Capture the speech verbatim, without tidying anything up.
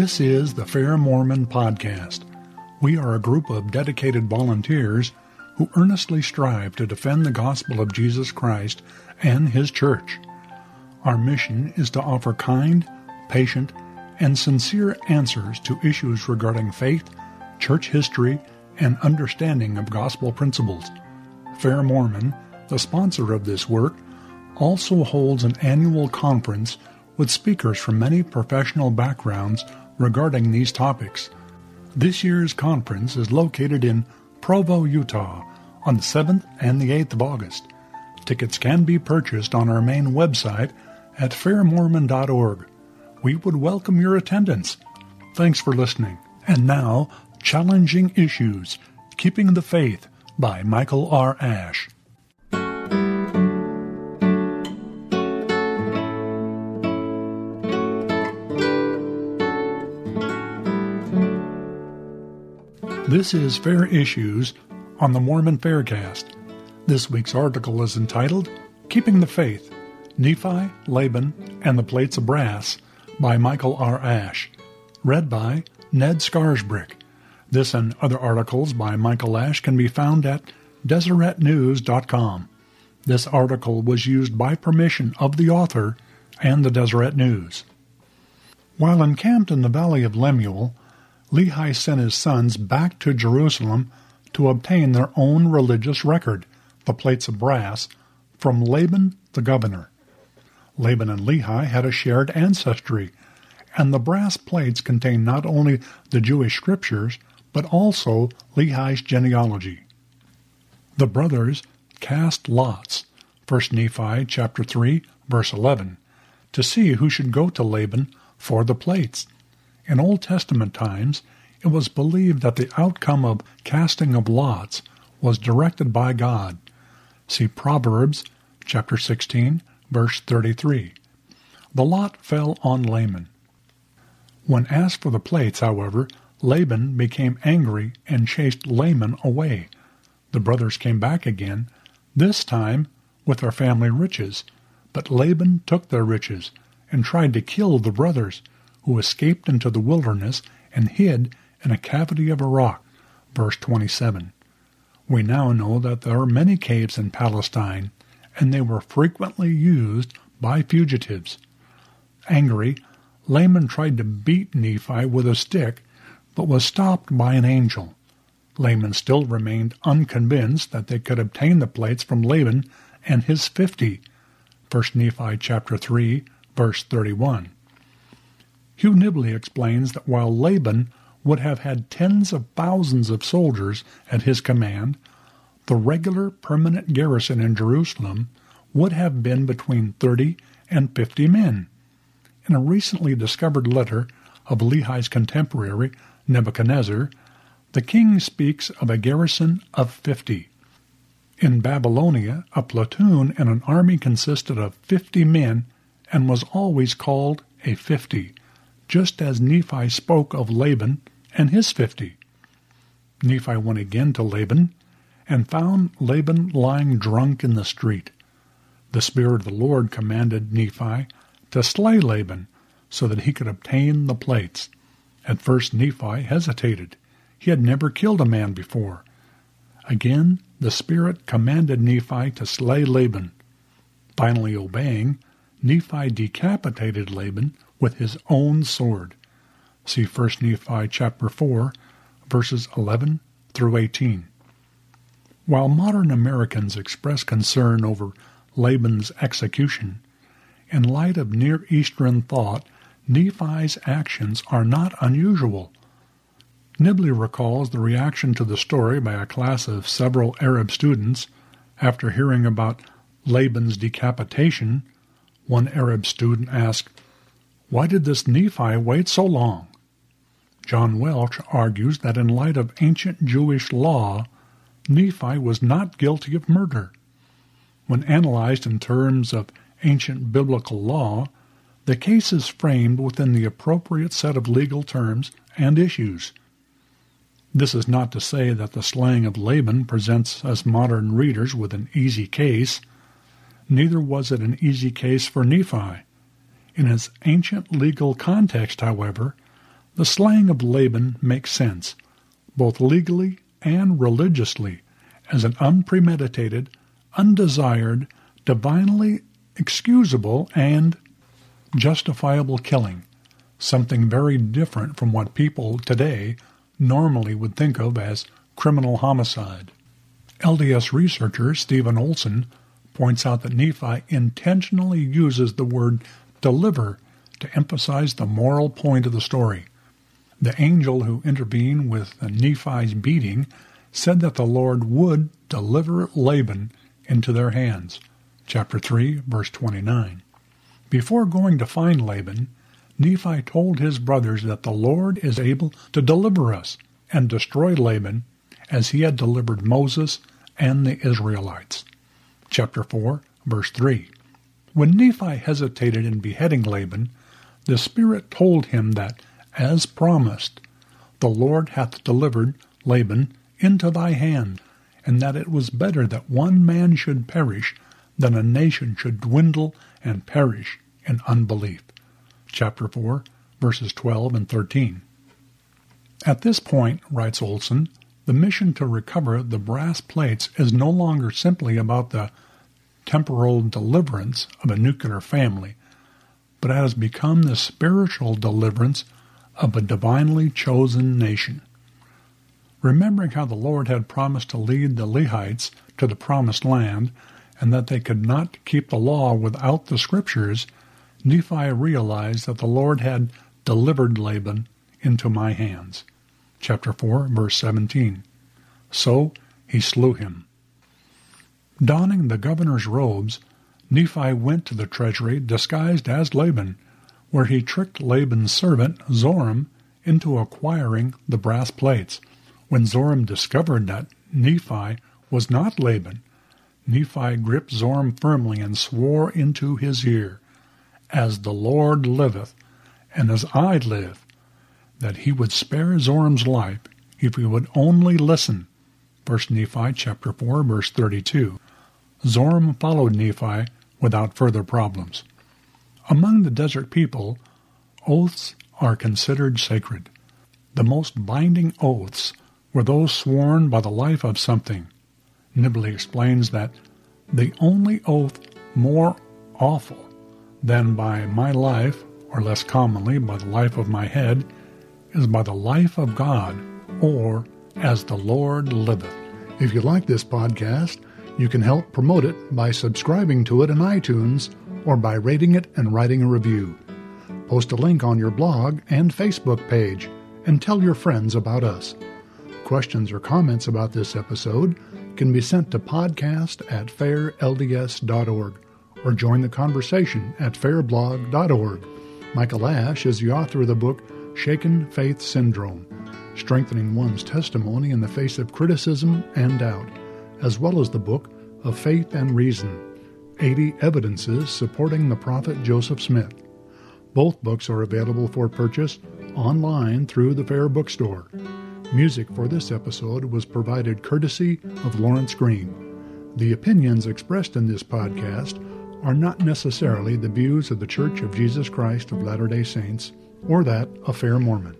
This is the Fair Mormon Podcast. We are a group of dedicated volunteers who earnestly strive to defend the gospel of Jesus Christ and His Church. Our mission is to offer kind, patient, and sincere answers to issues regarding faith, church history, and understanding of gospel principles. Fair Mormon, the sponsor of this work, also holds an annual conference with speakers from many professional backgrounds regarding these topics. This year's conference is located in Provo, Utah, on the seventh and the eighth of August. Tickets can be purchased on our main website at fair mormon dot org. We would welcome your attendance. Thanks for listening. And now, Challenging Issues, Keeping the Faith by Michael R. Ash. This is Fair Issues on the Mormon Faircast. This week's article is entitled, Keeping the Faith, Nephi, Laban, and the Plates of Brass, by Michael R. Ash. Read by Ned Scarsbrick. This and other articles by Michael Ash can be found at deseret news dot com. This article was used by permission of the author and the Deseret News. While encamped in the Valley of Lemuel, Lehi sent his sons back to Jerusalem to obtain their own religious record, the plates of brass, from Laban the governor. Laban and Lehi had a shared ancestry, and the brass plates contained not only the Jewish scriptures, but also Lehi's genealogy. The brothers cast lots, First Nephi chapter three, verse eleven, to see who should go to Laban for the plates. In Old Testament times, it was believed that the outcome of casting of lots was directed by God. See Proverbs chapter sixteen, verse thirty-three. The lot fell on Laman. When asked for the plates, however, Laban became angry and chased Laman away. The brothers came back again, this time with their family riches, but Laban took their riches and tried to kill the brothers, who escaped into the wilderness and hid in a cavity of a rock, verse twenty-seven. We now know that there are many caves in Palestine, and they were frequently used by fugitives. Angry, Laman tried to beat Nephi with a stick, but was stopped by an angel. Laman still remained unconvinced that they could obtain the plates from Laban and his fifty, First Nephi chapter three, verse thirty-one. Hugh Nibley explains that while Laban would have had tens of thousands of soldiers at his command, the regular permanent garrison in Jerusalem would have been between thirty and fifty men. In a recently discovered letter of Lehi's contemporary, Nebuchadnezzar, the king speaks of a garrison of fifty. In Babylonia, a platoon and an army consisted of fifty men and was always called a fifty, just as Nephi spoke of Laban and his fifty. Nephi went again to Laban, and found Laban lying drunk in the street. The Spirit of the Lord commanded Nephi to slay Laban, so that he could obtain the plates. At first Nephi hesitated. He had never killed a man before. Again the Spirit commanded Nephi to slay Laban. Finally obeying, Nephi decapitated Laban with his own sword. See First Nephi chapter four, verses eleven through eighteen. While modern Americans express concern over Laban's execution, in light of Near Eastern thought, Nephi's actions are not unusual. Nibley recalls the reaction to the story by a class of several Arab students after hearing about Laban's decapitation. One Arab student asked, "Why did this Nephi wait so long?" John Welch argues that in light of ancient Jewish law, Nephi was not guilty of murder. When analyzed in terms of ancient biblical law, the case is framed within the appropriate set of legal terms and issues. This is not to say that the slaying of Laban presents us modern readers with an easy case. Neither was it an easy case for Nephi. In its ancient legal context, however, The slaying of Laban makes sense, both legally and religiously, as an unpremeditated, undesired, divinely excusable and justifiable killing, something very different from what people today normally would think of as criminal homicide. L D S researcher Stephen Olson points out that Nephi intentionally uses the word deliver to emphasize the moral point of the story. The angel who intervened with Nephi's beating said that the Lord would deliver Laban into their hands. Chapter three, verse twenty-nine. Before going to find Laban, Nephi told his brothers that the Lord is able to deliver us and destroy Laban as he had delivered Moses and the Israelites. Chapter four, verse three. When Nephi hesitated in beheading Laban, the Spirit told him that, as promised, the Lord hath delivered Laban into thy hand, and that it was better that one man should perish than a nation should dwindle and perish in unbelief. Chapter four, verses twelve and thirteen. At this point, writes Olson, the mission to recover the brass plates is no longer simply about the temporal deliverance of a nuclear family, but has become the spiritual deliverance of a divinely chosen nation. Remembering how the Lord had promised to lead the Lehites to the promised land, and that they could not keep the law without the Scriptures, Nephi realized that the Lord had delivered Laban into my hands. Chapter four, verse seventeen. So he slew him. Donning the governor's robes, Nephi went to the treasury disguised as Laban, where he tricked Laban's servant, Zoram, into acquiring the brass plates. When Zoram discovered that Nephi was not Laban, Nephi gripped Zoram firmly and swore into his ear, as the Lord liveth, and as I live, that he would spare Zoram's life if he would only listen. First Nephi chapter four, verse thirty-two. Zoram followed Nephi without further problems. Among the desert people, oaths are considered sacred. The most binding oaths were those sworn by the life of something. Nibley explains that the only oath more awful than by my life, or less commonly by the life of my head, is by the life of God, or as the Lord liveth. If you like this podcast, you can help promote it by subscribing to it in iTunes or by rating it and writing a review. Post a link on your blog and Facebook page and tell your friends about us. Questions or comments about this episode can be sent to podcast at fair l d s dot org or join the conversation at fair blog dot org. Michael Ash is the author of the book Shaken Faith Syndrome, Strengthening One's Testimony in the Face of Criticism and Doubt, as well as the book of Faith and Reason, eighty Evidences Supporting the Prophet Joseph Smith. Both books are available for purchase online through the Fair Bookstore. Music for this episode was provided courtesy of Lawrence Green. The opinions expressed in this podcast are not necessarily the views of the Church of Jesus Christ of Latter-day Saints or that of Fair Mormon.